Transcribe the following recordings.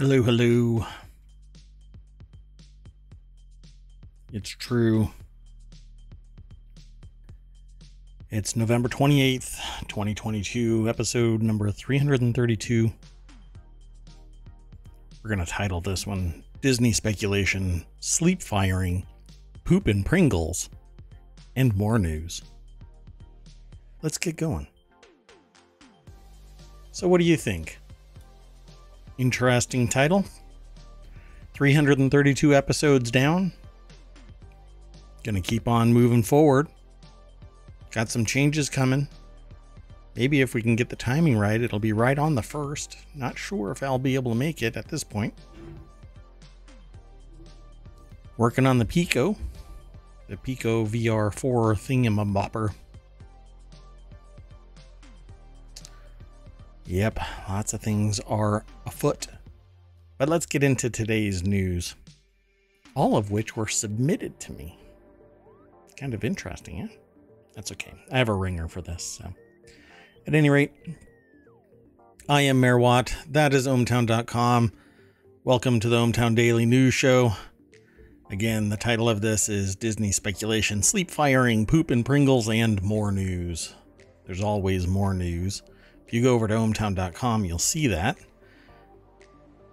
Hello, hello. It's true. It's November 28th, 2022, episode number 332. We're going to title this one, Disney Speculation, Sleep Firing, Poop and Pringles, and More News. Let's get going. So what do you think? Interesting title. 332 episodes down. Gonna keep on moving forward. Got some changes coming. Maybe if we can get the timing right, it'll be right on the first. Not sure if I'll be able to make it at this point. Working on the Pico. The Pico VR4 thingamabopper. Yep, lots of things are afoot. But let's get into today's news, all of which were submitted to me. Kind of interesting, eh? That's okay. I have a ringer for this. So, at any rate, I am Marwat. That is ohmTown.com. Welcome to the ohmTown Daily News Show. Again, the title of this is Disney Speculation, Sleep Firing, Poop and Pringles, and More News. There's always more news. If you go over to ohmTown.com, you'll see that.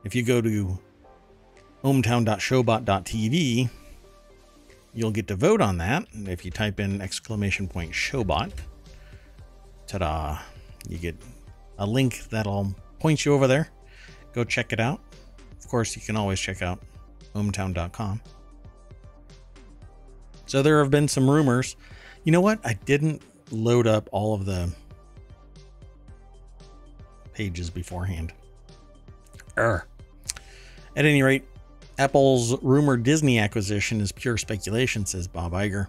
If you go to ohmTown.showbot.tv, you'll get to vote on that. If you type in !showbot, ta-da, you get a link that'll point you over there. Go check it out. Of course, you can always check out ohmTown.com. So there have been some rumors. You know what? I didn't load up all of the pages beforehand. At any rate, Apple's rumored Disney acquisition is pure speculation, says Bob Iger.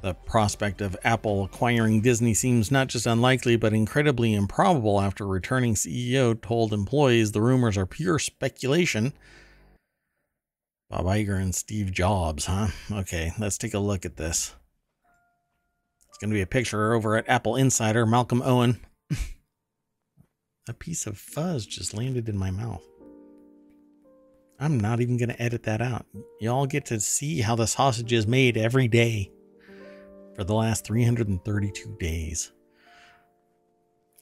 The prospect of Apple acquiring Disney seems not just unlikely, but incredibly improbable after a returning CEO told employees the rumors are pure speculation. Bob Iger and Steve Jobs, huh? Okay, let's take a look at this. It's going to be a picture over at Apple Insider, Malcolm Owen. A piece of fuzz just landed in my mouth. I'm not even going to edit that out. Y'all get to see how the sausage is made every day for the last 332 days.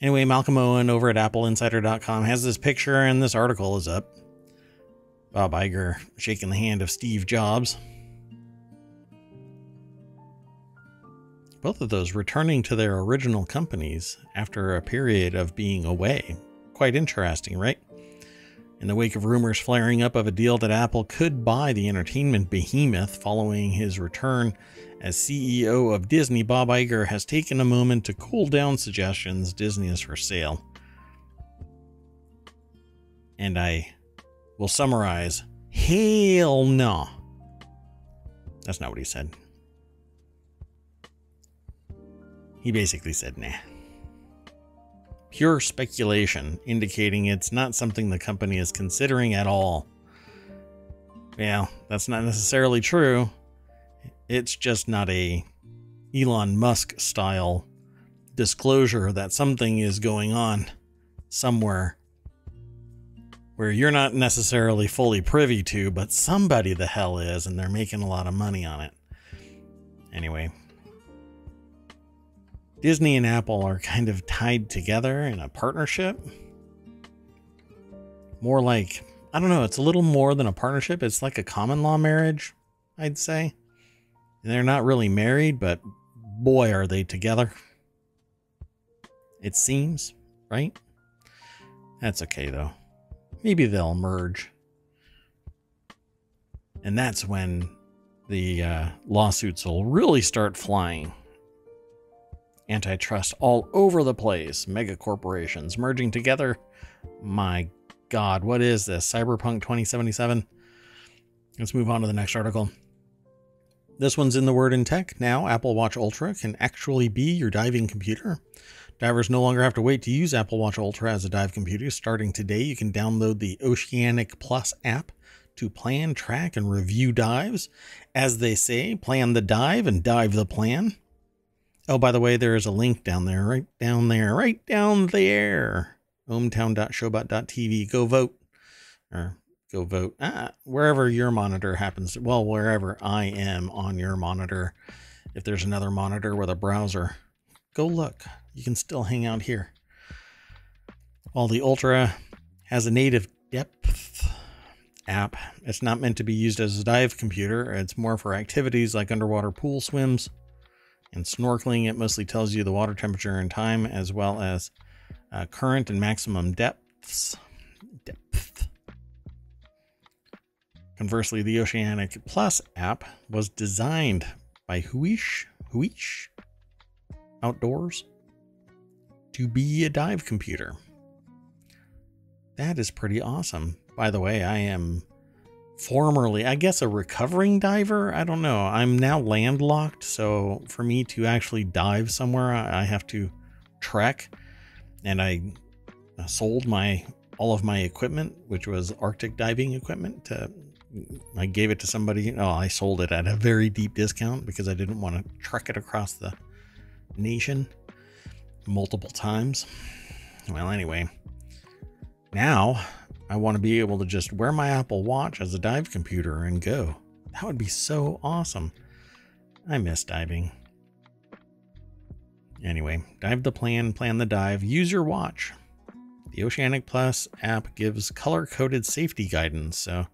Anyway, Malcolm Owen over at appleinsider.com has this picture and this article is up. Bob Iger shaking the hand of Steve Jobs. Both of those returning to their original companies after a period of being away. Quite interesting, right? In the wake of rumors flaring up of a deal that Apple could buy the entertainment behemoth following his return as CEO of Disney, Bob Iger has taken a moment to cool down suggestions Disney is for sale. And I will summarize, hell no. That's not what he said. He basically said, nah. Pure speculation, indicating it's not something the company is considering at all. Yeah, that's not necessarily true. It's just not a Elon Musk style disclosure that something is going on somewhere where you're not necessarily fully privy to, but somebody the hell is, and they're making a lot of money on it. Anyway. Disney and Apple are kind of tied together in a partnership. More like, I don't know, it's a little more than a partnership. It's like a common law marriage, I'd say. And they're not really married, but boy, are they together. It seems, right? That's okay, though. Maybe they'll merge. And that's when the lawsuits will really start flying. Antitrust all over the place. Mega corporations merging together. My God, what is this? Cyberpunk 2077. Let's move on to the next article. This one's in the Word in Tech. Now, Apple Watch Ultra can actually be your diving computer. Divers no longer have to wait to use Apple Watch Ultra as a dive computer. Starting today, you can download the Oceanic Plus app to plan, track, and review dives. As they say, plan the dive and dive the plan. Oh, by the way, there is a link down there, right down there, right down there. ohmTown.showbot.tv. Go vote. Or go vote. Wherever your monitor happens. Well, wherever I am on your monitor. If there's another monitor with a browser, go look. You can still hang out here. While the Ultra has a native depth app, it's not meant to be used as a dive computer. It's more for activities like underwater pool swims and snorkeling. It mostly tells you the water temperature and time, as well as current and maximum depths. Conversely, the Oceanic Plus app was designed by Huish Outdoors to be a dive computer. That is pretty awesome. By the way, I am formerly, I guess, a recovering diver. I don't know. I'm now landlocked. So for me to actually dive somewhere, I have to trek. And I sold all of my equipment, which was Arctic diving equipment. I gave it to somebody. Oh, I sold it at a very deep discount because I didn't want to trek it across the nation multiple times. Well, anyway, now I want to be able to just wear my Apple Watch as a dive computer and go. That would be so awesome. I miss diving. Anyway, dive the plan, plan the dive, use your watch. The Oceanic Plus app gives color-coded safety guidance. So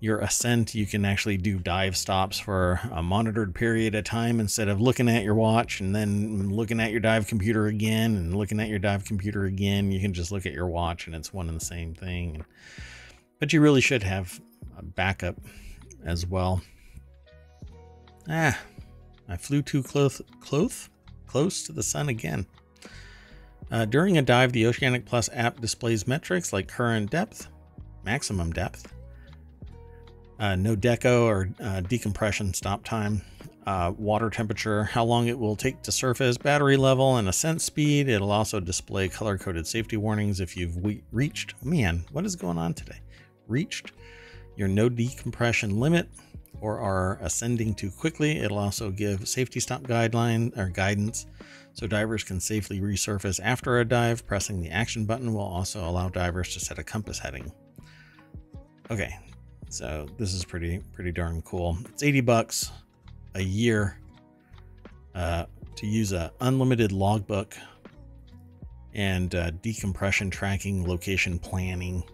your ascent, you can actually do dive stops for a monitored period of time instead of looking at your watch and then looking at your dive computer again and looking at your dive computer again. You can just look at your watch and it's one and the same thing. But you really should have a backup as well. I flew too close to the sun again. During a dive, the Oceanic Plus app displays metrics like current depth, maximum depth, no deco or decompression stop time, water temperature, how long it will take to surface, battery level, and ascent speed. It'll also display color-coded safety warnings if you've reached, man, what is going on today? Reached your no decompression limit or are ascending too quickly. It'll also give safety stop guideline or guidance so divers can safely resurface after a dive. Pressing the action button will also allow divers to set a compass heading. Okay. So this is pretty darn cool. It's $80 a year to use a unlimited logbook and decompression tracking, location planning.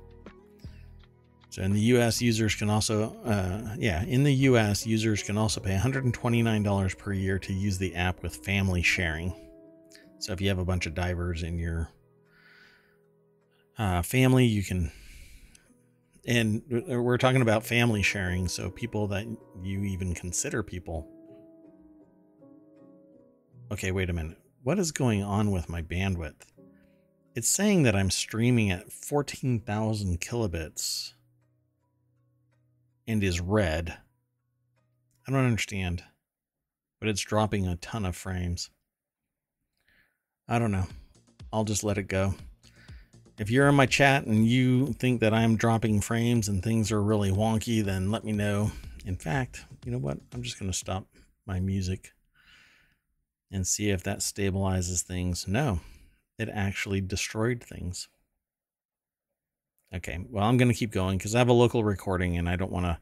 So in the US, users can also pay $129 per year to use the app with family sharing. So if you have a bunch of divers in your family, you can. And we're talking about family sharing, so people that you even consider people. Okay, wait a minute. What is going on with my bandwidth? It's saying that I'm streaming at 14,000 kilobits and is red. I don't understand, but it's dropping a ton of frames. I don't know. I'll just let it go. If you're in my chat and you think that I'm dropping frames and things are really wonky, then let me know. In fact, you know what? I'm just going to stop my music and see if that stabilizes things. No, it actually destroyed things. Okay, well, I'm going to keep going because I have a local recording and I don't want to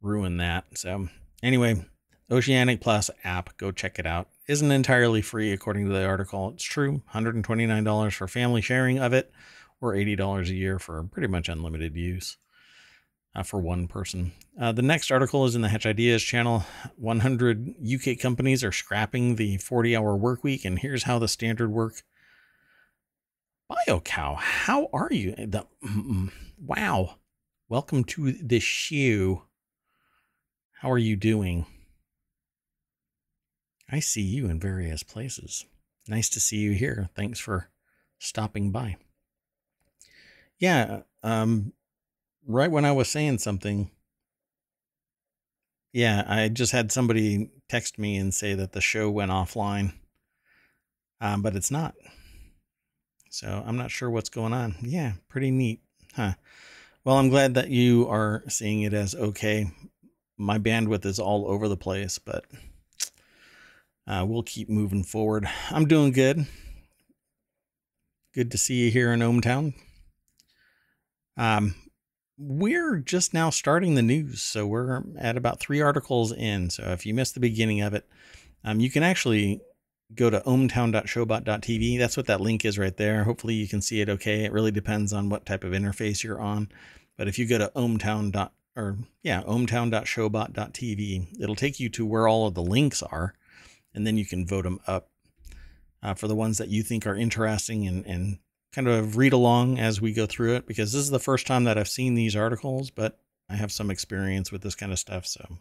ruin that. So anyway, Oceanic Plus app, go check it out. Isn't entirely free, according to the article. It's true, $129 for family sharing of it, or $80 a year for pretty much unlimited use for one person. The next article is in the Hatch Ideas channel. 100 UK companies are scrapping the 40-hour work week, and here's how the standard work. BioCow, how are you? Wow. Welcome to the show. How are you doing? I see you in various places. Nice to see you here. Thanks for stopping by. Yeah. Right when I was saying something. Yeah. I just had somebody text me and say that the show went offline. But it's not. So I'm not sure what's going on. Yeah. Pretty neat. Huh? Well, I'm glad that you are seeing it as okay. My bandwidth is all over the place, but we'll keep moving forward. I'm doing good. Good to see you here in ohmTown. We're just now starting the news, so we're at about 3 articles in. So if you missed the beginning of it, you can actually go to ohmTown.showbot.tv. That's what that link is right there. Hopefully you can see it okay. It really depends on what type of interface you're on. But if you go to ohmTown.showbot.tv, it'll take you to where all of the links are, and then you can vote them up for the ones that you think are interesting and kind of read along as we go through it, because this is the first time that I've seen these articles, but I have some experience with this kind of stuff, so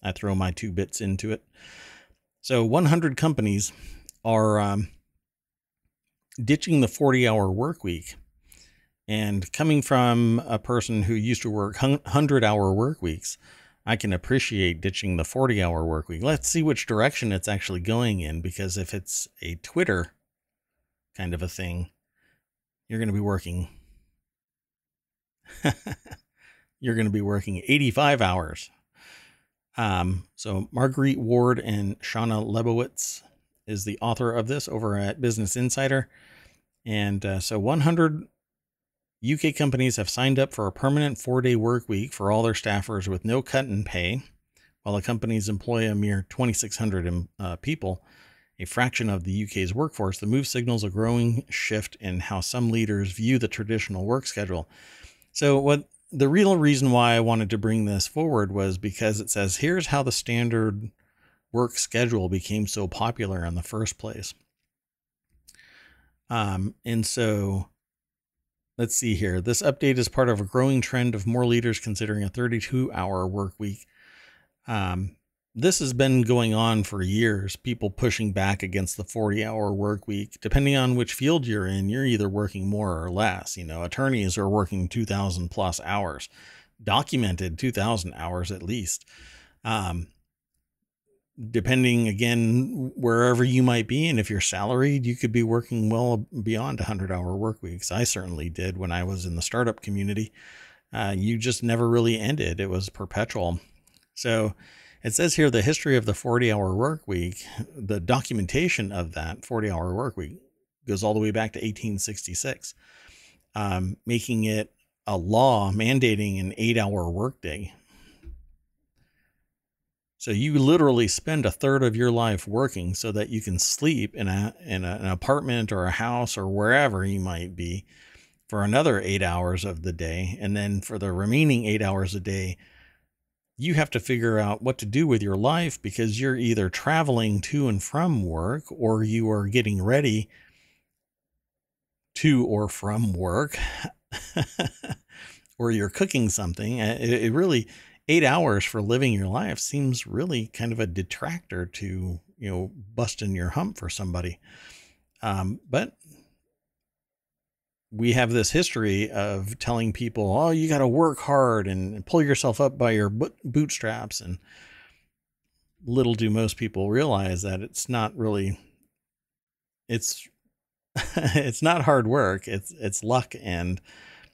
I throw my 2 bits into it. So 100 companies are ditching the 40-hour work week, and coming from a person who used to work 100-hour work weeks, I can appreciate ditching the 40-hour work week. Let's see which direction it's actually going in, because if it's a Twitter kind of a thing, you're going to be working you're going to be working 85 hours. So Marguerite Ward and Shauna Lebowitz is the author of this over at Business Insider. And so 100 UK companies have signed up for a permanent 4-day work week for all their staffers with no cut in pay, while the companies employ a mere 2,600 people, a fraction of the UK's workforce. The move signals a growing shift in how some leaders view the traditional work schedule. So what the real reason why I wanted to bring this forward was because it says, here's how the standard work schedule became so popular in the first place. And so let's see here. This update is part of a growing trend of more leaders considering a 32-hour work week. This has been going on for years, people pushing back against the 40-hour work week. Depending on which field you're in, you're either working more or less. You know, attorneys are working 2,000 plus hours, documented 2,000 hours at least. Depending, again, wherever you might be, and if you're salaried, you could be working well beyond 100-hour work weeks. I certainly did when I was in the startup community. You just never really ended. It was perpetual. So it says here, the history of the 40-hour work week, the documentation of that 40-hour work week goes all the way back to 1866, making it a law mandating an 8-hour workday. So you literally spend a third of your life working so that you can sleep in an apartment or a house or wherever you might be for another 8 hours of the day. And then for the remaining 8 hours a day, you have to figure out what to do with your life, because you're either traveling to and from work, or you are getting ready to or from work, or you're cooking something. It really... 8 hours for living your life seems really kind of a detractor to, you know, busting your hump for somebody. But we have this history of telling people, oh, you got to work hard and pull yourself up by your bootstraps. And little do most people realize that it's not really, it's not hard work. It's luck and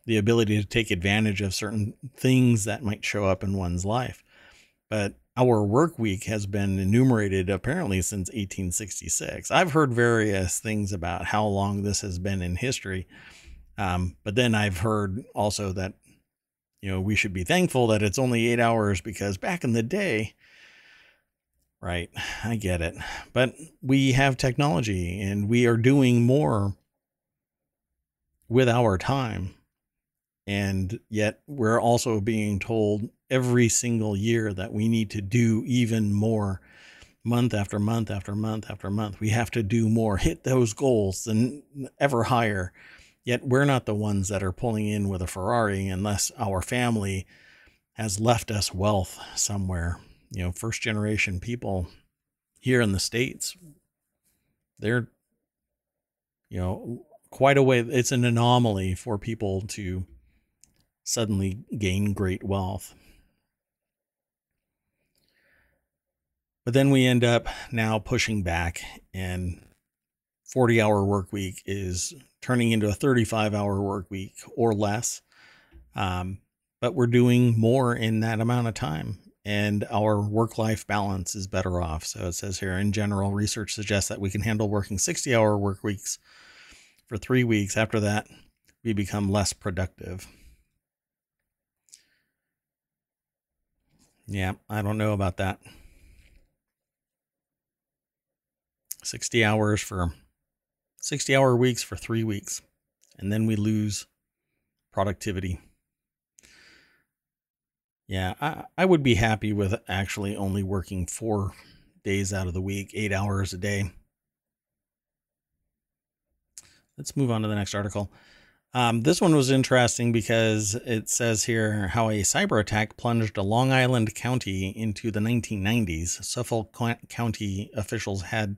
the ability to take advantage of certain things that might show up in one's life. But our work week has been enumerated apparently since 1866. I've heard various things about how long this has been in history. But then I've heard also that, you know, we should be thankful that it's only 8 hours, because back in the day, right, I get it, but we have technology and we are doing more with our time. And yet we're also being told every single year that we need to do even more, month after month after month after month. We have to do more, hit those goals, and ever higher. Yet we're not the ones that are pulling in with a Ferrari unless our family has left us wealth somewhere. You know, first generation people here in the States, they're, you know, quite a way. It's an anomaly for people to suddenly gain great wealth. But then we end up now pushing back, and 40-hour work week is turning into a 35-hour work week or less. But we're doing more in that amount of time, and our work-life balance is better off. So it says here, in general, research suggests that we can handle working 60-hour work weeks for 3 weeks. After that, we become less productive. Yeah, I don't know about that. 60-hour weeks for 3 weeks, and then we lose productivity. Yeah, I would be happy with actually only working 4 days out of the week, 8 hours a day. Let's move on to the next article. This one was interesting because it says here how a cyber attack plunged a Long Island county into the 1990s. Suffolk County officials had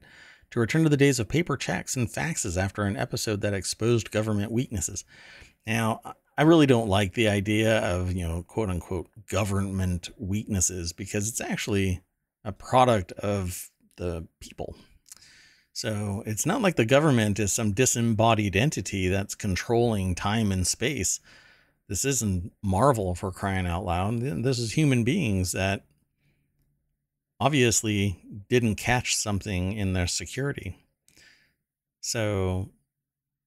to return to the days of paper checks and faxes after an episode that exposed government weaknesses. Now, I really don't like the idea of, you know, quote unquote government weaknesses, because it's actually a product of the people. So it's not like the government is some disembodied entity that's controlling time and space. This isn't Marvel, for crying out loud. This is human beings that obviously didn't catch something in their security. So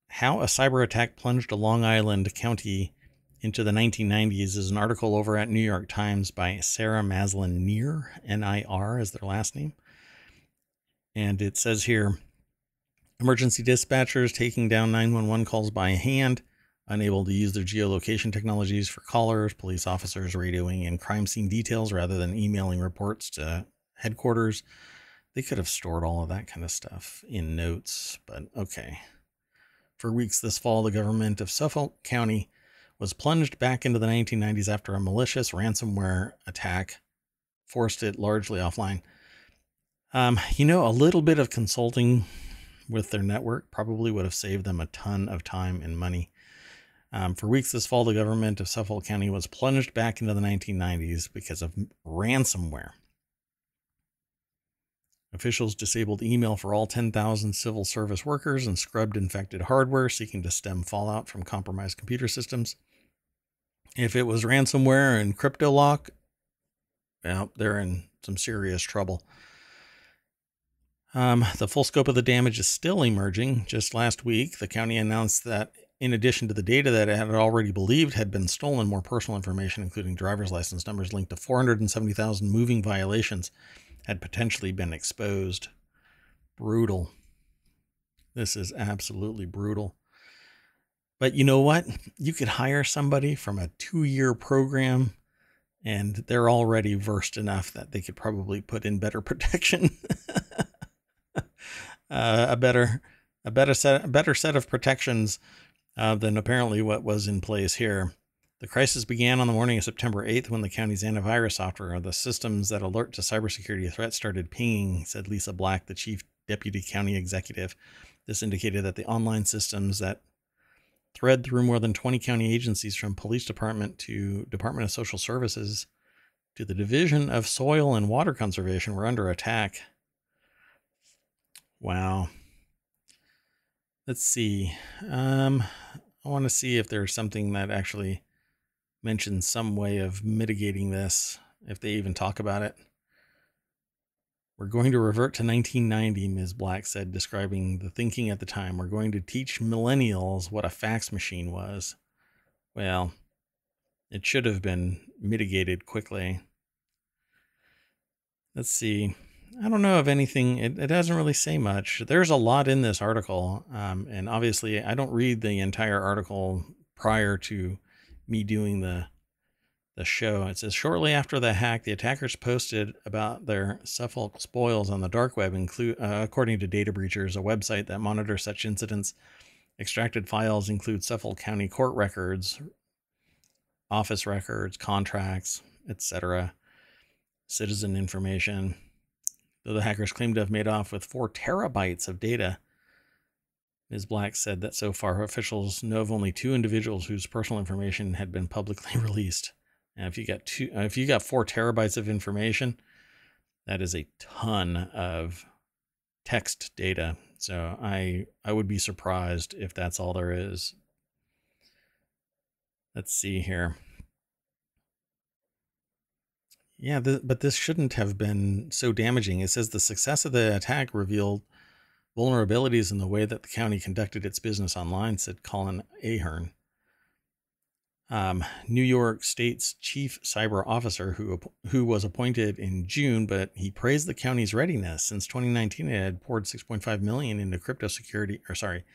how a cyber attack plunged a Long Island county into the 1990s is an article over at New York Times by Sarah Maslin Nir, N-I-R is their last name. And it says here, emergency dispatchers taking down 911 calls by hand, unable to use their geolocation technologies for callers, police officers radioing in crime scene details rather than emailing reports to headquarters. They could have stored all of that kind of stuff in notes, but okay. For weeks this fall, the government of Suffolk County was plunged back into the 1990s after a malicious ransomware attack forced it largely offline. You know, a little bit of consulting with their network probably would have saved them a ton of time and money. For weeks this fall, the government of Suffolk County was plunged back into the 1990s because of ransomware. Officials disabled email for all 10,000 civil service workers and scrubbed infected hardware, seeking to stem fallout from compromised computer systems. If it was ransomware and CryptoLock, well, they're in some serious trouble. The full scope of the damage is still emerging. Just last week, the county announced that in addition to the data that it had already believed had been stolen, more personal information, including driver's license numbers linked to 470,000 moving violations, had potentially been exposed. Brutal. This is absolutely brutal. But you know what? You could hire somebody from a 2-year program, and they're already versed enough that they could probably put in better protection. A better set of protections than apparently what was in place here. The crisis began on the morning of September 8th when the county's antivirus software, the systems that alert to cybersecurity threats, started pinging, said Lisa Black, the chief deputy county executive. This indicated that the online systems that thread through more than 20 county agencies, from police department to Department of Social Services to the Division of Soil and Water Conservation, were under attack. Wow. Let's see. I want to see if there's something that actually mentions some way of mitigating this, if they even talk about it. We're going to revert to 1990, Ms. Black said, describing the thinking at the time. We're going to teach millennials what a fax machine was. Well, it should have been mitigated quickly. Let's see. I don't know of anything. It doesn't really say much. There's a lot in this article. And obviously I don't read the entire article prior to me doing the show. It says, shortly after the hack, the attackers posted about their Suffolk spoils on the dark web, according to Data Breachers, a website that monitors such incidents. Extracted files include Suffolk County court records, office records, contracts, etc., citizen information. Though the hackers claimed to have made off with 4 terabytes of data, Ms. Black said that so far officials know of only 2 individuals whose personal information had been publicly released. Now, if you got 4 terabytes of information, that is a ton of text data. So I would be surprised if that's all there is. Let's see here. Yeah, but this shouldn't have been so damaging. It says the success of the attack revealed vulnerabilities in the way that the county conducted its business online, said Colin Ahern. New York State's chief cyber officer, who was appointed in June, but he praised the county's readiness. Since 2019, it had poured $6.5 million into cybersecurity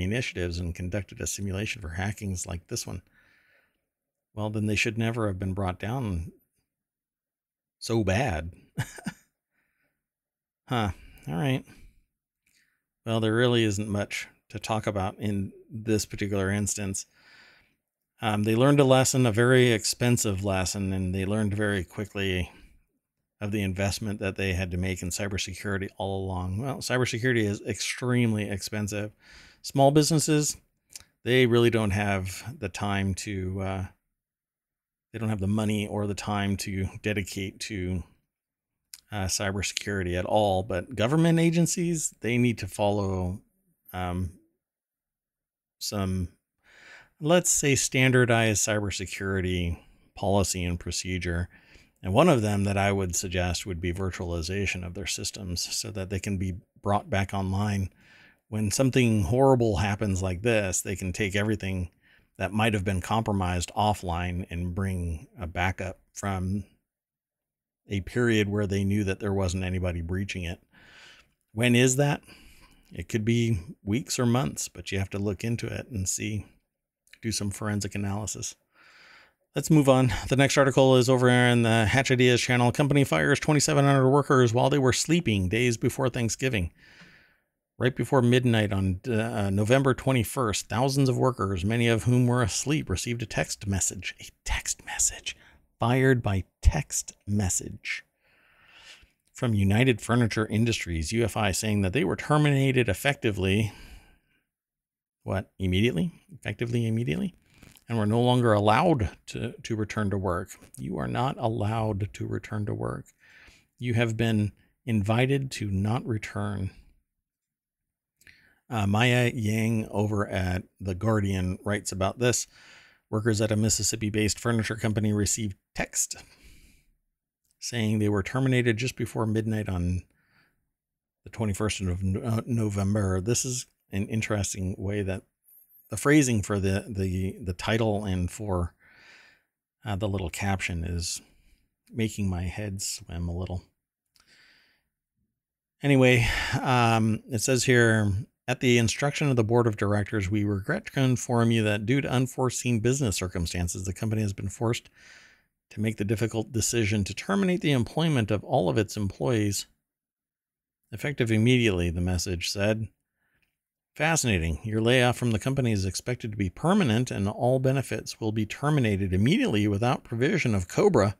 initiatives and conducted a simulation for hackings like this one. Well, then they should never have been brought down so bad. Huh. All right. Well, there really isn't much to talk about in this particular instance. They learned a lesson, a very expensive lesson, and they learned very quickly of the investment that they had to make in cybersecurity all along. Well, cybersecurity is extremely expensive. Small businesses, they really don't have the time to, they don't have the money or the time to dedicate to cybersecurity at all. But government agencies, they need to follow some, let's say, standardized cybersecurity policy and procedure. And one of them that I would suggest would be virtualization of their systems so that they can be brought back online. When something horrible happens like this, they can take everything that might have been compromised offline and bring a backup from a period where they knew that there wasn't anybody breaching it. When is that? It could be weeks or months, but you have to look into it and see. Do some forensic analysis. Let's move on. The next article is over in the Hatch Ideas channel. Company fires 2,700 workers while they were sleeping days before Thanksgiving. Right before midnight on November 21st, thousands of workers, many of whom were asleep, received a text message, fired by text message, from United Furniture Industries, UFI, saying that they were terminated effectively. What? Immediately? Effectively immediately? And were no longer allowed to return to work. You are not allowed to return to work. You have been invited to not return. Maya Yang over at The Guardian writes about this. Workers at a Mississippi-based furniture company received text saying they were terminated just before midnight on the 21st of November. This is an interesting way that the phrasing for the title and for the little caption is making my head swim a little. Anyway, it says here, at the instruction of the board of directors, we regret to inform you that due to unforeseen business circumstances, the company has been forced to make the difficult decision to terminate the employment of all of its employees. Effective immediately, the message said. Fascinating. Your layoff from the company is expected to be permanent and all benefits will be terminated immediately without provision of COBRA.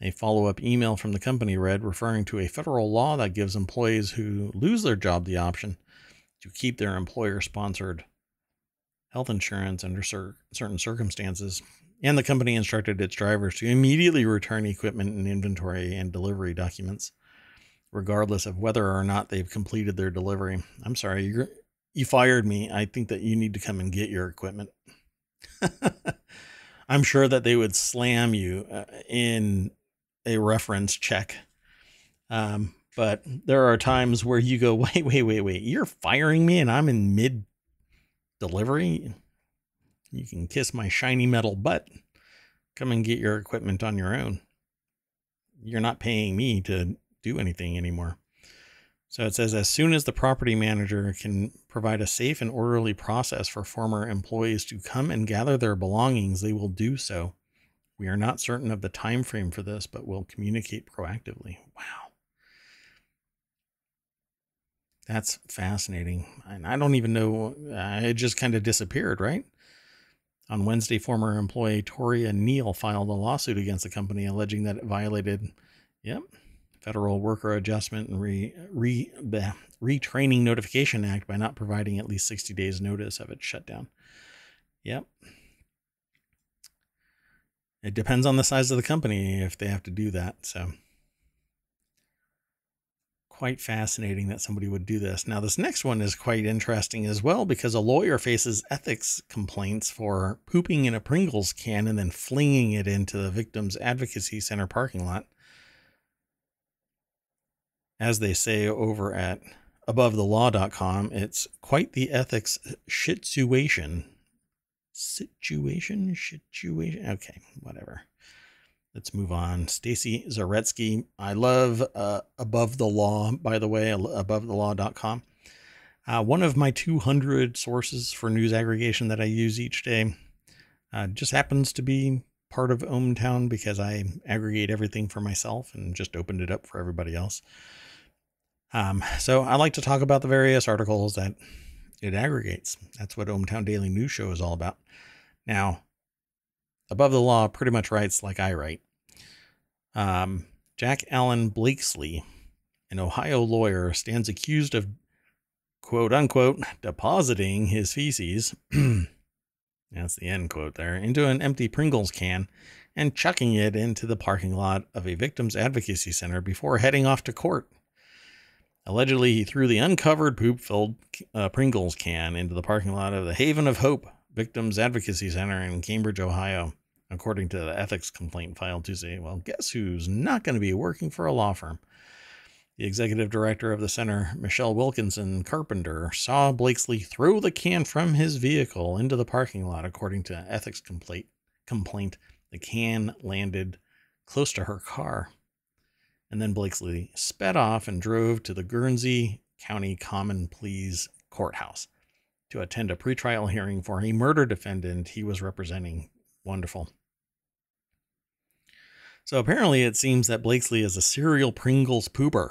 A follow-up email from the company read, referring to a federal law that gives employees who lose their job the option to keep their employer-sponsored health insurance under certain circumstances. And the company instructed its drivers to immediately return equipment and inventory and delivery documents, regardless of whether or not they've completed their delivery. I'm sorry, you fired me. I think that you need to come and get your equipment. I'm sure that they would slam you in a reference check. But there are times where you go, wait, you're firing me and I'm in mid delivery. You can kiss my shiny metal butt. Come and get your equipment on your own. You're not paying me to do anything anymore. So it says, as soon as the property manager can provide a safe and orderly process for former employees to come and gather their belongings, they will do so. We are not certain of the time frame for this, but will communicate proactively. Wow. That's fascinating. And I don't even know. It just kind of disappeared, right? On Wednesday, former employee Toria Neal filed a lawsuit against the company alleging that it violated, Federal Worker Adjustment and Retraining Notification Act by not providing at least 60 days notice of its shutdown. Yep. It depends on the size of the company if they have to do that. So quite fascinating that somebody would do this. Now, this next one is quite interesting as well, because a lawyer faces ethics complaints for pooping in a Pringles can and then flinging it into the Victims Advocacy Center parking lot. as they say over at AboveTheLaw.com, it's quite the ethics shituation. Okay, whatever. Let's move on. Stacy Zaretsky. I love Above the Law, by the way, AboveTheLaw.com. One of my 200 sources for news aggregation that I use each day just happens to be part of ohmTown because I aggregate everything for myself and just opened it up for everybody else. So I like to talk about the various articles that it aggregates. That's what ohmTown Daily News Show is all about. Now, Above the Law pretty much writes like I write. Jack Allen Blakesley, an Ohio lawyer, stands accused of, quote unquote, depositing his feces. That's the end quote there, into an empty Pringles can and chucking it into the parking lot of a victims advocacy center before heading off to court. Allegedly, he threw the uncovered poop-filled Pringles can into the parking lot of the Haven of Hope Victims Advocacy Center in Cambridge, Ohio, according to the ethics complaint filed Tuesday. Well, guess who's not going to be working for a law firm? The executive director of the center, Michelle Wilkinson Carpenter, saw Blakesley throw the can from his vehicle into the parking lot, according to an ethics complaint. The can landed close to her car, and then Blakesley sped off and drove to the Guernsey County Common Pleas Courthouse to attend a pretrial hearing for a murder defendant he was representing. Wonderful. So apparently it seems that Blakesley is a serial Pringles pooper.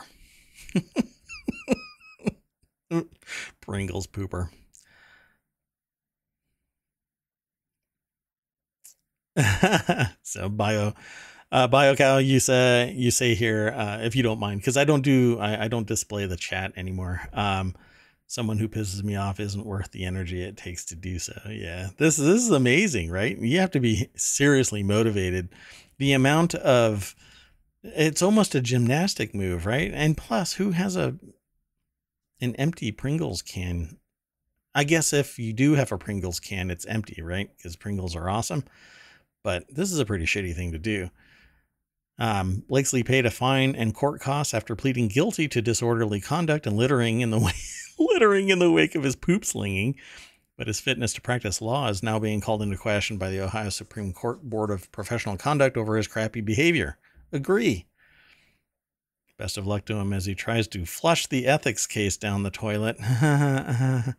Pringles pooper. So BioCal, you say here, if you don't mind, because I don't display the chat anymore. Someone who pisses me off isn't worth the energy it takes to do so. Yeah, this is amazing, right? You have to be seriously motivated. The amount of, it's almost a gymnastic move, right? And plus, who has an empty Pringles can? I guess if you do have a Pringles can, it's empty, right? Because Pringles are awesome. But this is a pretty shitty thing to do. Blakesley paid a fine and court costs after pleading guilty to disorderly conduct and littering in the wake of his poop slinging, but his fitness to practice law is now being called into question by the Ohio Supreme Court Board of Professional Conduct over his crappy behavior. Agree. Best of luck to him as he tries to flush the ethics case down the toilet. That's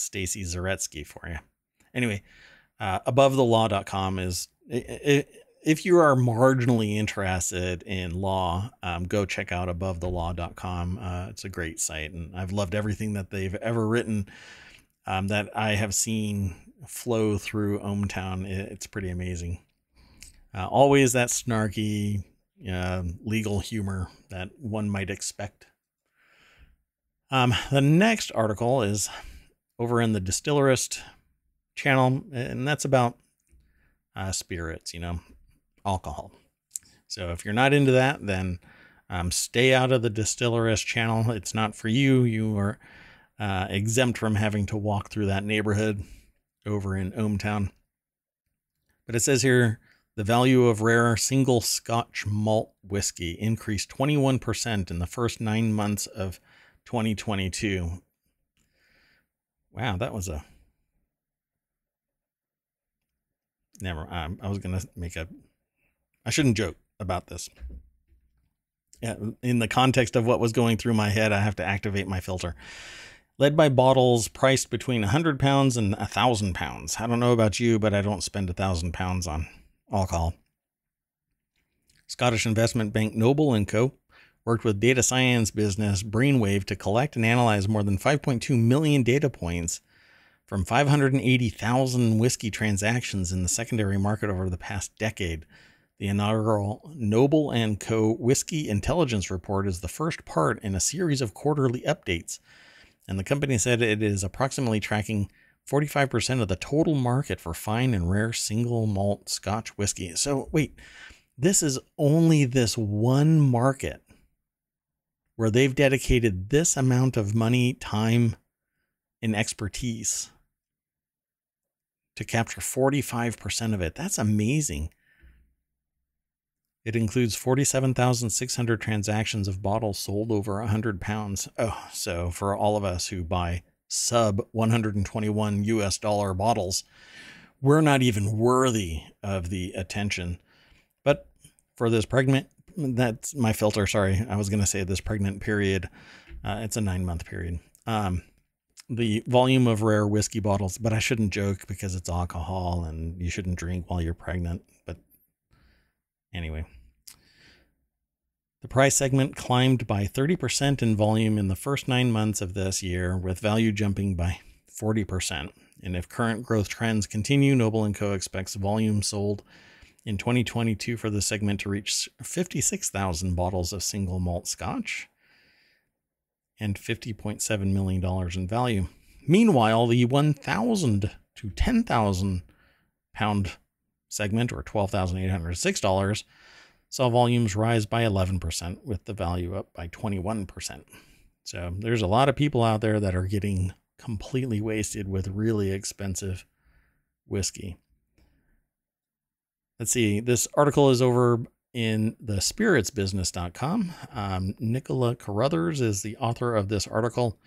Stacy Zaretsky for you. Anyway. AboveTheLaw.com is, if you are marginally interested in law, go check out AboveTheLaw.com. It's a great site, and I've loved everything that they've ever written that I have seen flow through ohmTown. It's pretty amazing. Always that snarky legal humor that one might expect. The next article is over in the Distillerist channel, and that's about spirits, alcohol. So if you're not into that, then stay out of the Distillerist channel. It's not for you. You are exempt from having to walk through that neighborhood over in ohmTown. But it says here, the value of rare single Scotch malt whiskey increased 21% in the first 9 months of 2022. Wow, that was a I was going to make a, I shouldn't joke about this. Yeah, in the context of what was going through my head, I have to activate my filter. Led by bottles priced between £100 and £1,000. I don't know about you, but I don't spend £1,000 on alcohol. Scottish investment bank Noble and Co worked with data science business Brainwave to collect and analyze more than 5.2 million data points from 580,000 whiskey transactions in the secondary market over the past decade. The inaugural Noble and Co. Whiskey Intelligence Report is the first part in a series of quarterly updates, and the company said it is approximately tracking 45% of the total market for fine and rare single malt Scotch whiskey. So wait, this is only this one market where they've dedicated this amount of money, time, and expertise to capture 45% of it. That's amazing. It includes 47,600 transactions of bottles sold over 100 pounds. Oh, so for all of us who buy sub $121 bottles, we're not even worthy of the attention. But for this pregnant, that's my filter. Sorry, I was going to say this pregnant period. It's a 9-month period. The volume of rare whiskey bottles, but I shouldn't joke because it's alcohol and you shouldn't drink while you're pregnant. But anyway, the price segment climbed by 30% in volume in the first 9 months of this year, with value jumping by 40%. And if current growth trends continue, Noble and Co expects volume sold in 2022 for the segment to reach 56,000 bottles of single malt scotch and $50.7 million in value. Meanwhile, the 1,000 to 10,000 pound segment, or $12,806, saw volumes rise by 11%, with the value up by 21%. So there's a lot of people out there that are getting completely wasted with really expensive whiskey. Let's see, this article is over in the spiritsbusiness.com. Nicola Carruthers is the author of this article.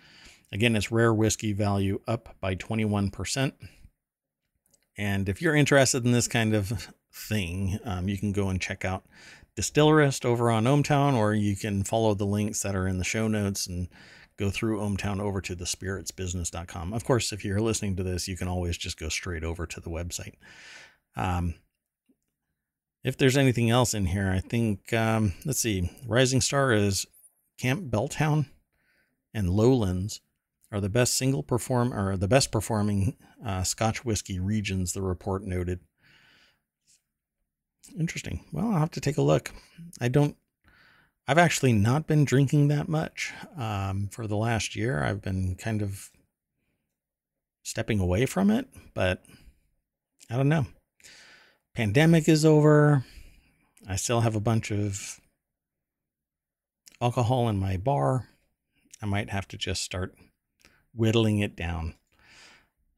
Again, it's rare whiskey value up by 21%. And if you're interested in this kind of thing, you can go and check out Distillerist over on ohmTown, or you can follow the links that are in the show notes and go through ohmTown over to the spiritsbusiness.com. Of course, if you're listening to this, you can always just go straight over to the website. If there's anything else in here, I think, let's see, Rising Star is Camp Belltown and Lowlands are the best performing Scotch whiskey regions, the report noted. Interesting. Well, I'll have to take a look. I've actually not been drinking that much for the last year. I've been kind of stepping away from it, but I don't know. Pandemic is over. I still have a bunch of alcohol in my bar. I might have to just start whittling it down.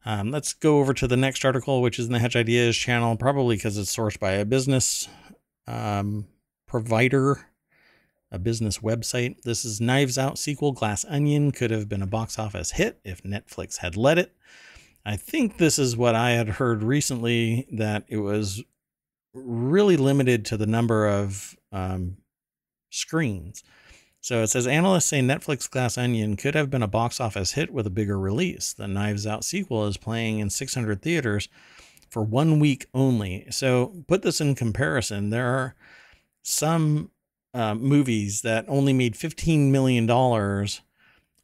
Let's go over to the next article, which is in the Hatch Ideas channel, probably because it's sourced by a business provider, a business website. This is Knives Out sequel Glass Onion could have been a box office hit if Netflix had let it. I think this is what I had heard recently, that it was really limited to the number of screens. So it says, analysts say Netflix Glass Onion could have been a box office hit with a bigger release. The Knives Out sequel is playing in 600 theaters for 1 week only. So put this in comparison. There are some movies that only made $15 million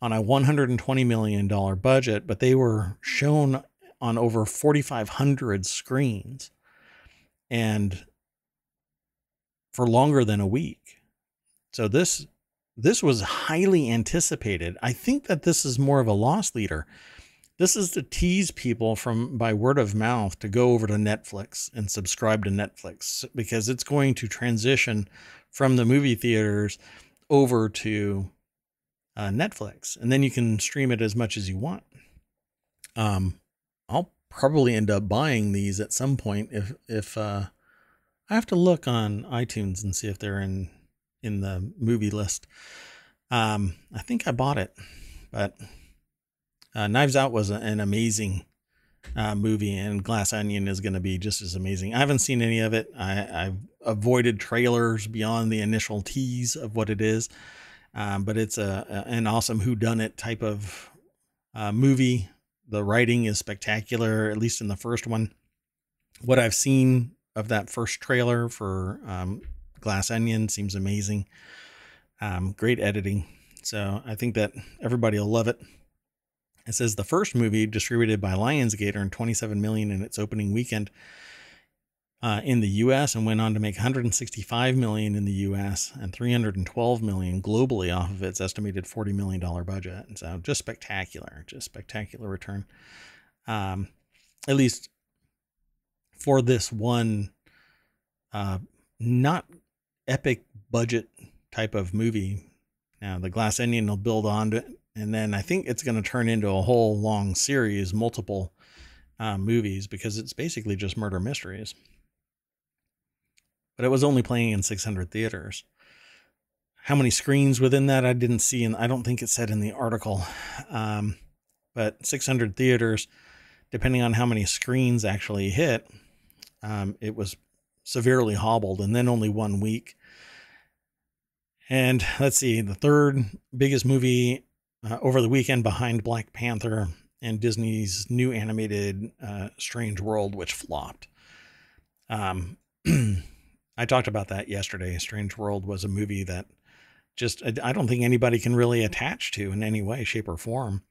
on a $120 million budget, but they were shown on over 4,500 screens and for longer than a week. So this was highly anticipated. I think that this is more of a loss leader. This is to tease people by word of mouth to go over to Netflix and subscribe to Netflix, because it's going to transition from the movie theaters over to Netflix, and then you can stream it as much as you want. I'll probably end up buying these at some point if I have to look on iTunes and see if they're in the movie list. I think I bought it, but Knives Out was an amazing movie, and Glass Onion is going to be just as amazing. I haven't seen any of it. I've avoided trailers beyond the initial tease of what it is. But it's an awesome whodunit type of movie. The writing is spectacular, at least in the first one. What I've seen of that first trailer for Glass Onion seems amazing. Great editing. So I think that everybody will love it. It says the first movie, distributed by Lionsgate, earned $27 million in its opening weekend in the U.S. and went on to make $165 million in the U.S. and $312 million globally off of its estimated $40 million budget. And so just spectacular return. At least for this one, not epic budget type of movie. Now the Glass Onion will build on to it, and then I think it's going to turn into a whole long series, multiple movies, because it's basically just murder mysteries. but it was only playing in 600 theaters. How many screens within that I didn't see, and I don't think it said in the article, but 600 theaters, depending on how many screens actually hit, it was severely hobbled, and then only 1 week. And let's see, the third biggest movie over the weekend behind Black Panther and Disney's new animated Strange World, which flopped. I talked about that yesterday. Strange World was a movie that just, I don't think anybody can really attach to in any way, shape, or form.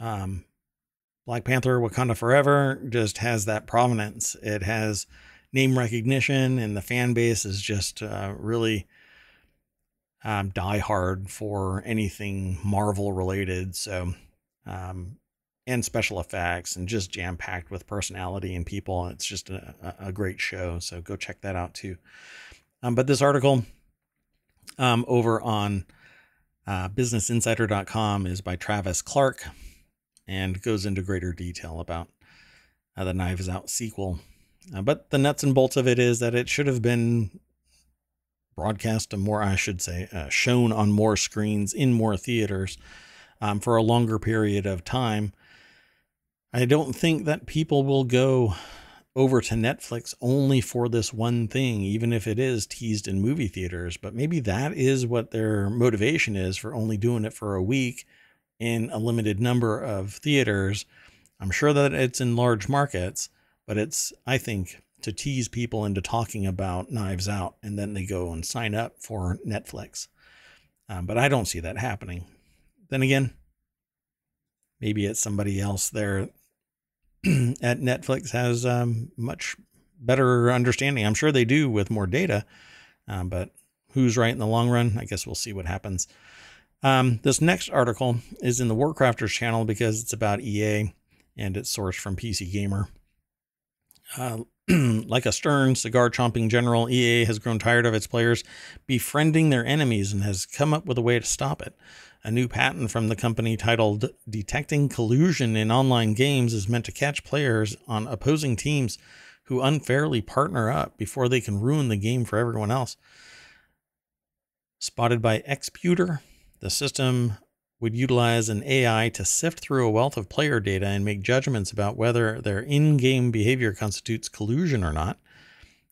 Black Panther, Wakanda Forever just has that provenance. It has name recognition, and the fan base is just really die hard for anything Marvel related. So, and special effects, and just jam packed with personality and people. It's just a great show. So go check that out too. But this article over on businessinsider.com is by Travis Clark, and goes into greater detail about the Knives Out sequel. But the nuts and bolts of it is that it should have been broadcast to more, I should say, shown on more screens in more theaters for a longer period of time. I don't think that people will go over to Netflix only for this one thing, even if it is teased in movie theaters. But maybe that is what their motivation is for only doing it for a week in a limited number of theaters. I'm sure that it's in large markets, but it's, I think, to tease people into talking about Knives Out, and then they go and sign up for Netflix. But I don't see that happening. Then again, maybe it's somebody else there at Netflix has much better understanding. I'm sure they do with more data, but who's right in the long run? I guess we'll see what happens. This next article is in the Warcrafters channel because it's about EA, and it's sourced from PCGamer. Like a stern, cigar-chomping general, EA has grown tired of its players befriending their enemies and has come up with a way to stop it. A new patent from the company titled Detecting Collusion in Online Games is meant to catch players on opposing teams who unfairly partner up before they can ruin the game for everyone else. Spotted by Xputer, the system would utilize an AI to sift through a wealth of player data and make judgments about whether their in-game behavior constitutes collusion or not.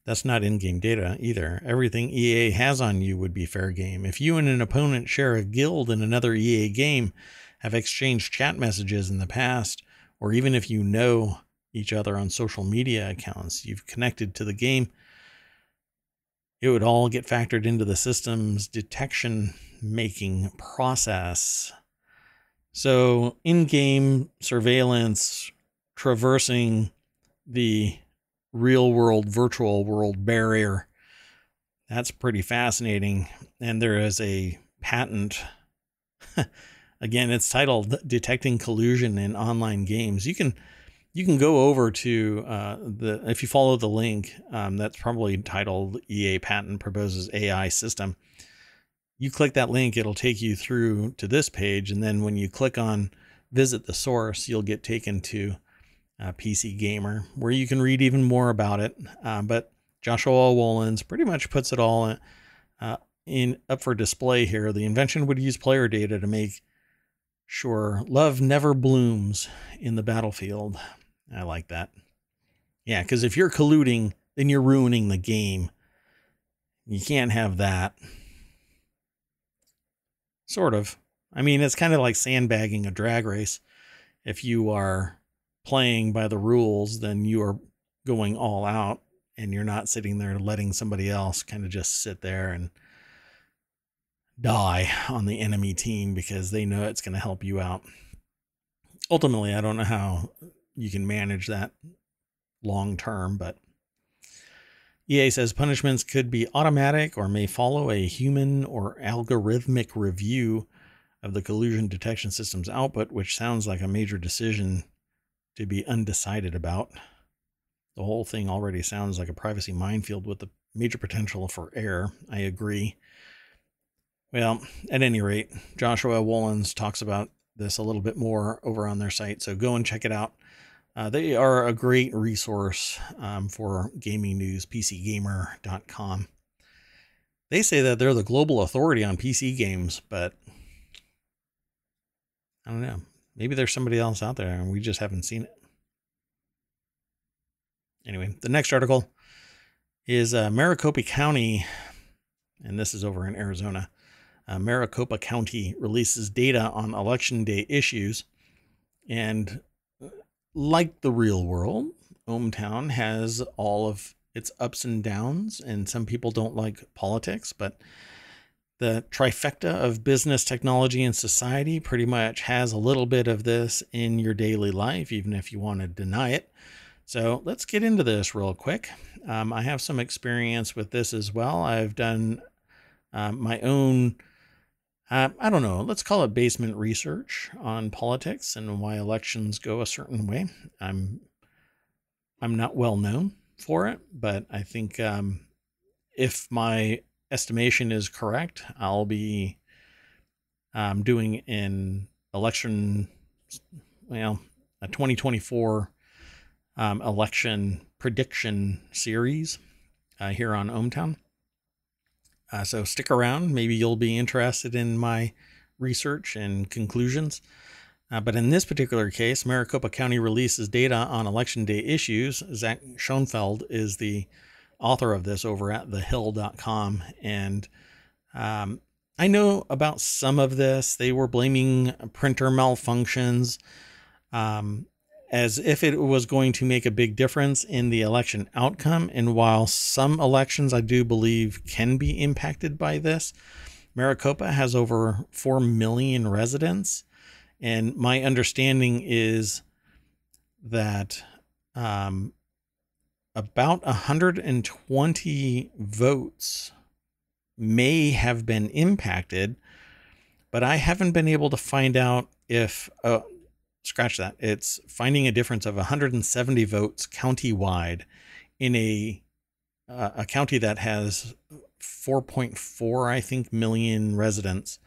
That's not in-game data either. Everything EA has on you would be fair game. If you and an opponent share a guild in another EA game, have exchanged chat messages in the past, or even if you know each other on social media accounts, you've connected to the game, it would all get factored into the system's detection making process. So in-game surveillance traversing the real world, virtual world barrier. That's pretty fascinating. And there is a patent. Again, it's titled Detecting Collusion in Online Games. You can go over to if you follow the link, that's probably titled EA Patent Proposes AI System. You click that link, it'll take you through to this page. And then when you click on visit the source, you'll get taken to PC Gamer, where you can read even more about it. But Joshua Wolins pretty much puts it all up for display here. The invention would use player data to make sure love never blooms in the battlefield. I like that. Yeah, because if you're colluding, then you're ruining the game. You can't have that. Sort of. I mean, it's kind of like sandbagging a drag race. If you are playing by the rules, then you are going all out, and you're not sitting there letting somebody else kind of just sit there and die on the enemy team because they know it's going to help you out. Ultimately, I don't know how you can manage that long term, but EA says punishments could be automatic or may follow a human or algorithmic review of the collusion detection system's output, which sounds like a major decision to be undecided about. The whole thing already sounds like a privacy minefield with the major potential for error. I agree. Well, at any rate, Joshua Wolins talks about this a little bit more over on their site, so go and check it out. They are a great resource for gaming news, PCGamer.com. They say that they're the global authority on PC games, but I don't know. Maybe there's somebody else out there and we just haven't seen it. Anyway, the next article is Maricopa County, and this is over in Arizona. Maricopa County releases data on election day issues, and like the real world, ohmTown has all of its ups and downs, and some people don't like politics, but the trifecta of business, technology, and society pretty much has a little bit of this in your daily life, even if you want to deny it. So let's get into this real quick. I have some experience with this as well. I've done my own, I don't know, let's call it basement research on politics and why elections go a certain way. I'm not well known for it, but I think if my estimation is correct, I'll be doing an election, well, a 2024 election prediction series here on ohmTown. So stick around. Maybe you'll be interested in my research and conclusions. But in this particular case, Maricopa County releases data on election day issues. Zach Schoenfeld is the author of this over at thehill.com. And I know about some of this. They were blaming printer malfunctions as if it was going to make a big difference in the election outcome. And while some elections I do believe can be impacted by this, Maricopa has over 4 million residents. And my understanding is that about 120 votes may have been impacted, but I haven't been able to find out if, scratch that, it's finding a difference of 170 votes countywide in a county that has 4.4, I think, million residents.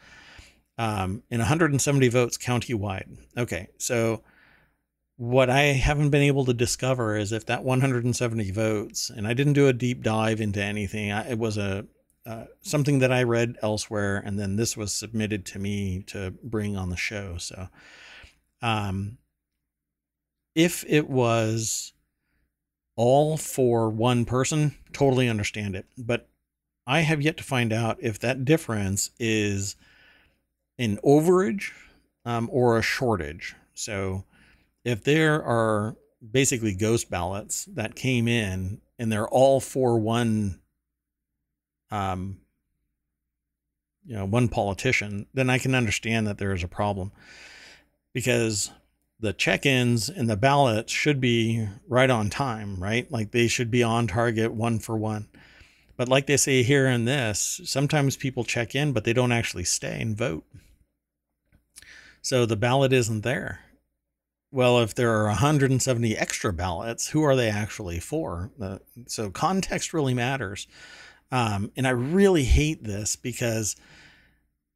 In 170 votes countywide. Okay, so what I haven't been able to discover is if that 170 votes, and I didn't do a deep dive into anything. It was a something that I read elsewhere, and then this was submitted to me to bring on the show. So if it was all for one person, totally understand it. But I have yet to find out if that difference is an overage or a shortage. So if there are basically ghost ballots that came in and they're all for one, you know, one politician, then I can understand that there is a problem, because the check-ins and the ballots should be right on time, right? Like they should be on target, one for one. But like they say here in this, sometimes people check in, but they don't actually stay and vote. So the ballot isn't there. Well, if there are 170 extra ballots, who are they actually for? So context really matters. And I really hate this, because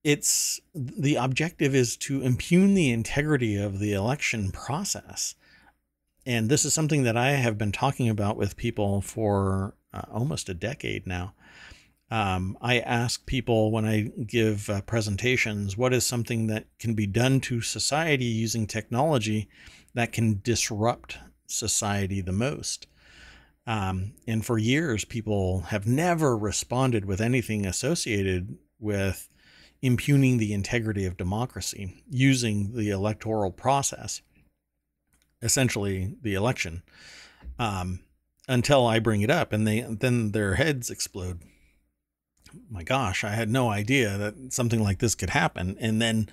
it's the objective is to impugn the integrity of the election process. And this is something that I have been talking about with people for almost a decade now. I ask people when I give presentations, what is something that can be done to society using technology that can disrupt society the most? And for years, people have never responded with anything associated with impugning the integrity of democracy using the electoral process, essentially the election, until I bring it up, and then their heads explode. My gosh, I had no idea that something like this could happen. And then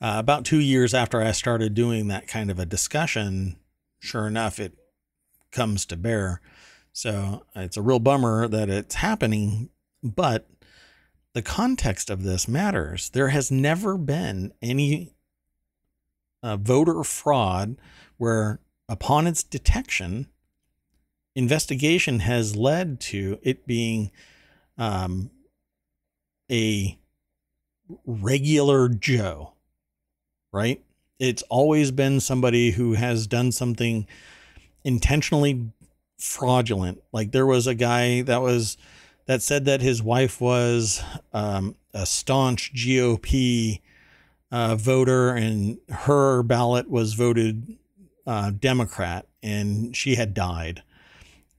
about 2 years after I started doing that kind of a discussion, sure enough, it comes to bear. So it's a real bummer that it's happening, but the context of this matters. There has never been any voter fraud where, upon its detection, investigation has led to it being a regular Joe, right? It's always been somebody who has done something intentionally fraudulent. Like there was a guy that said that his wife was a staunch GOP voter and her ballot was voted Democrat and she had died.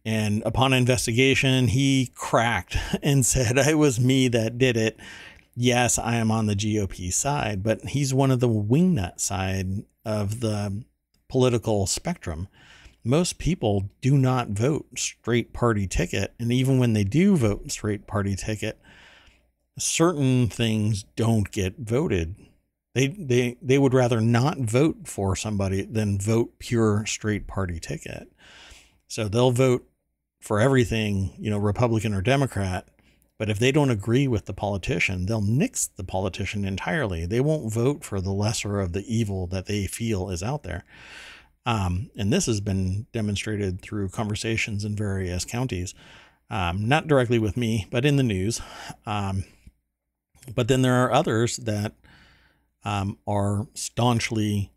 And upon investigation, he cracked and said, it was me that did it. Yes, I am on the GOP side, but he's one of the wingnut side of the political spectrum. Most people do not vote straight party ticket. And even when they do vote straight party ticket, certain things don't get voted. They would rather not vote for somebody than vote pure straight party ticket. So they'll vote for everything, you know, Republican or Democrat. But if they don't agree with the politician, they'll nix the politician entirely. They won't vote for the lesser of the evil that they feel is out there. And this has been demonstrated through conversations in various counties, not directly with me, but in the news. But then there are others that are staunchly,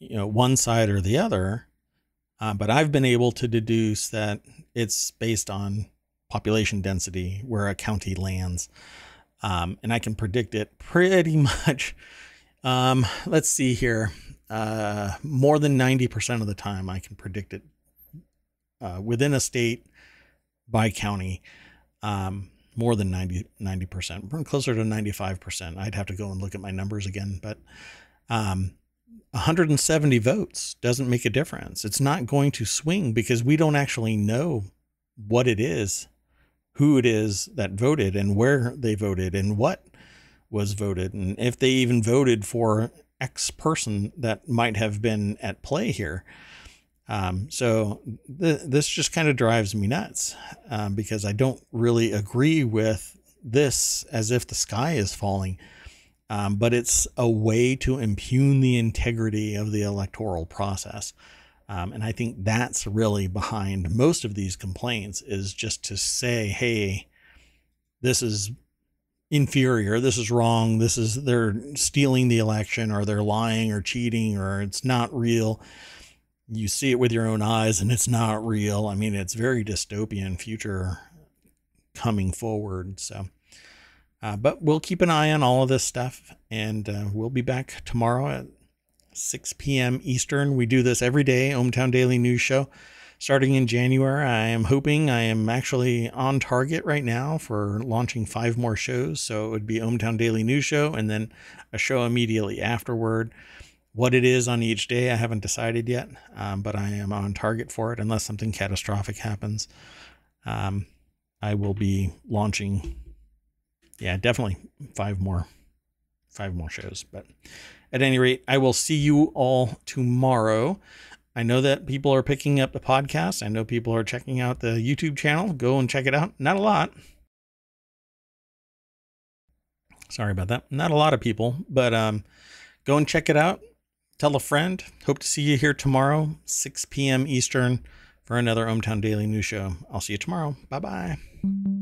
you know, one side or the other. But I've been able to deduce that it's based on population density, where a county lands. And I can predict it pretty much. Let's see here. More than 90% of the time I can predict it within a state by county. More than 90%, closer to 95%. I'd have to go and look at my numbers again, but 170 votes doesn't make a difference. It's not going to swing because we don't actually know what it is, who it is that voted and where they voted and what was voted. And if they even voted for X person that might have been at play here. So this just kind of drives me nuts because I don't really agree with this as if the sky is falling. But it's a way to impugn the integrity of the electoral process. And I think that's really behind most of these complaints, is just to say, hey, this is inferior. This is wrong. This is, they're stealing the election, or they're lying or cheating, or it's not real. You see it with your own eyes and it's not real. I mean, it's very dystopian future coming forward. So, but we'll keep an eye on all of this stuff, and we'll be back tomorrow at 6 p.m. Eastern. We do this every day, ohmTown Daily News Show, starting in January. I am actually on target right now for launching 5 more shows. So it would be ohmTown Daily News Show and then a show immediately afterward. What it is on each day, I haven't decided yet, but I am on target for it unless something catastrophic happens. I will be launching, yeah, definitely 5 more shows, but at any rate, I will see you all tomorrow. I know that people are picking up the podcast. I know people are checking out the YouTube channel. Go and check it out. Not a lot. Sorry about that. Not a lot of people, but go and check it out. Tell a friend. Hope to see you here tomorrow, 6 p.m. Eastern, for another ohmTown Daily News Show. I'll see you tomorrow. Bye-bye.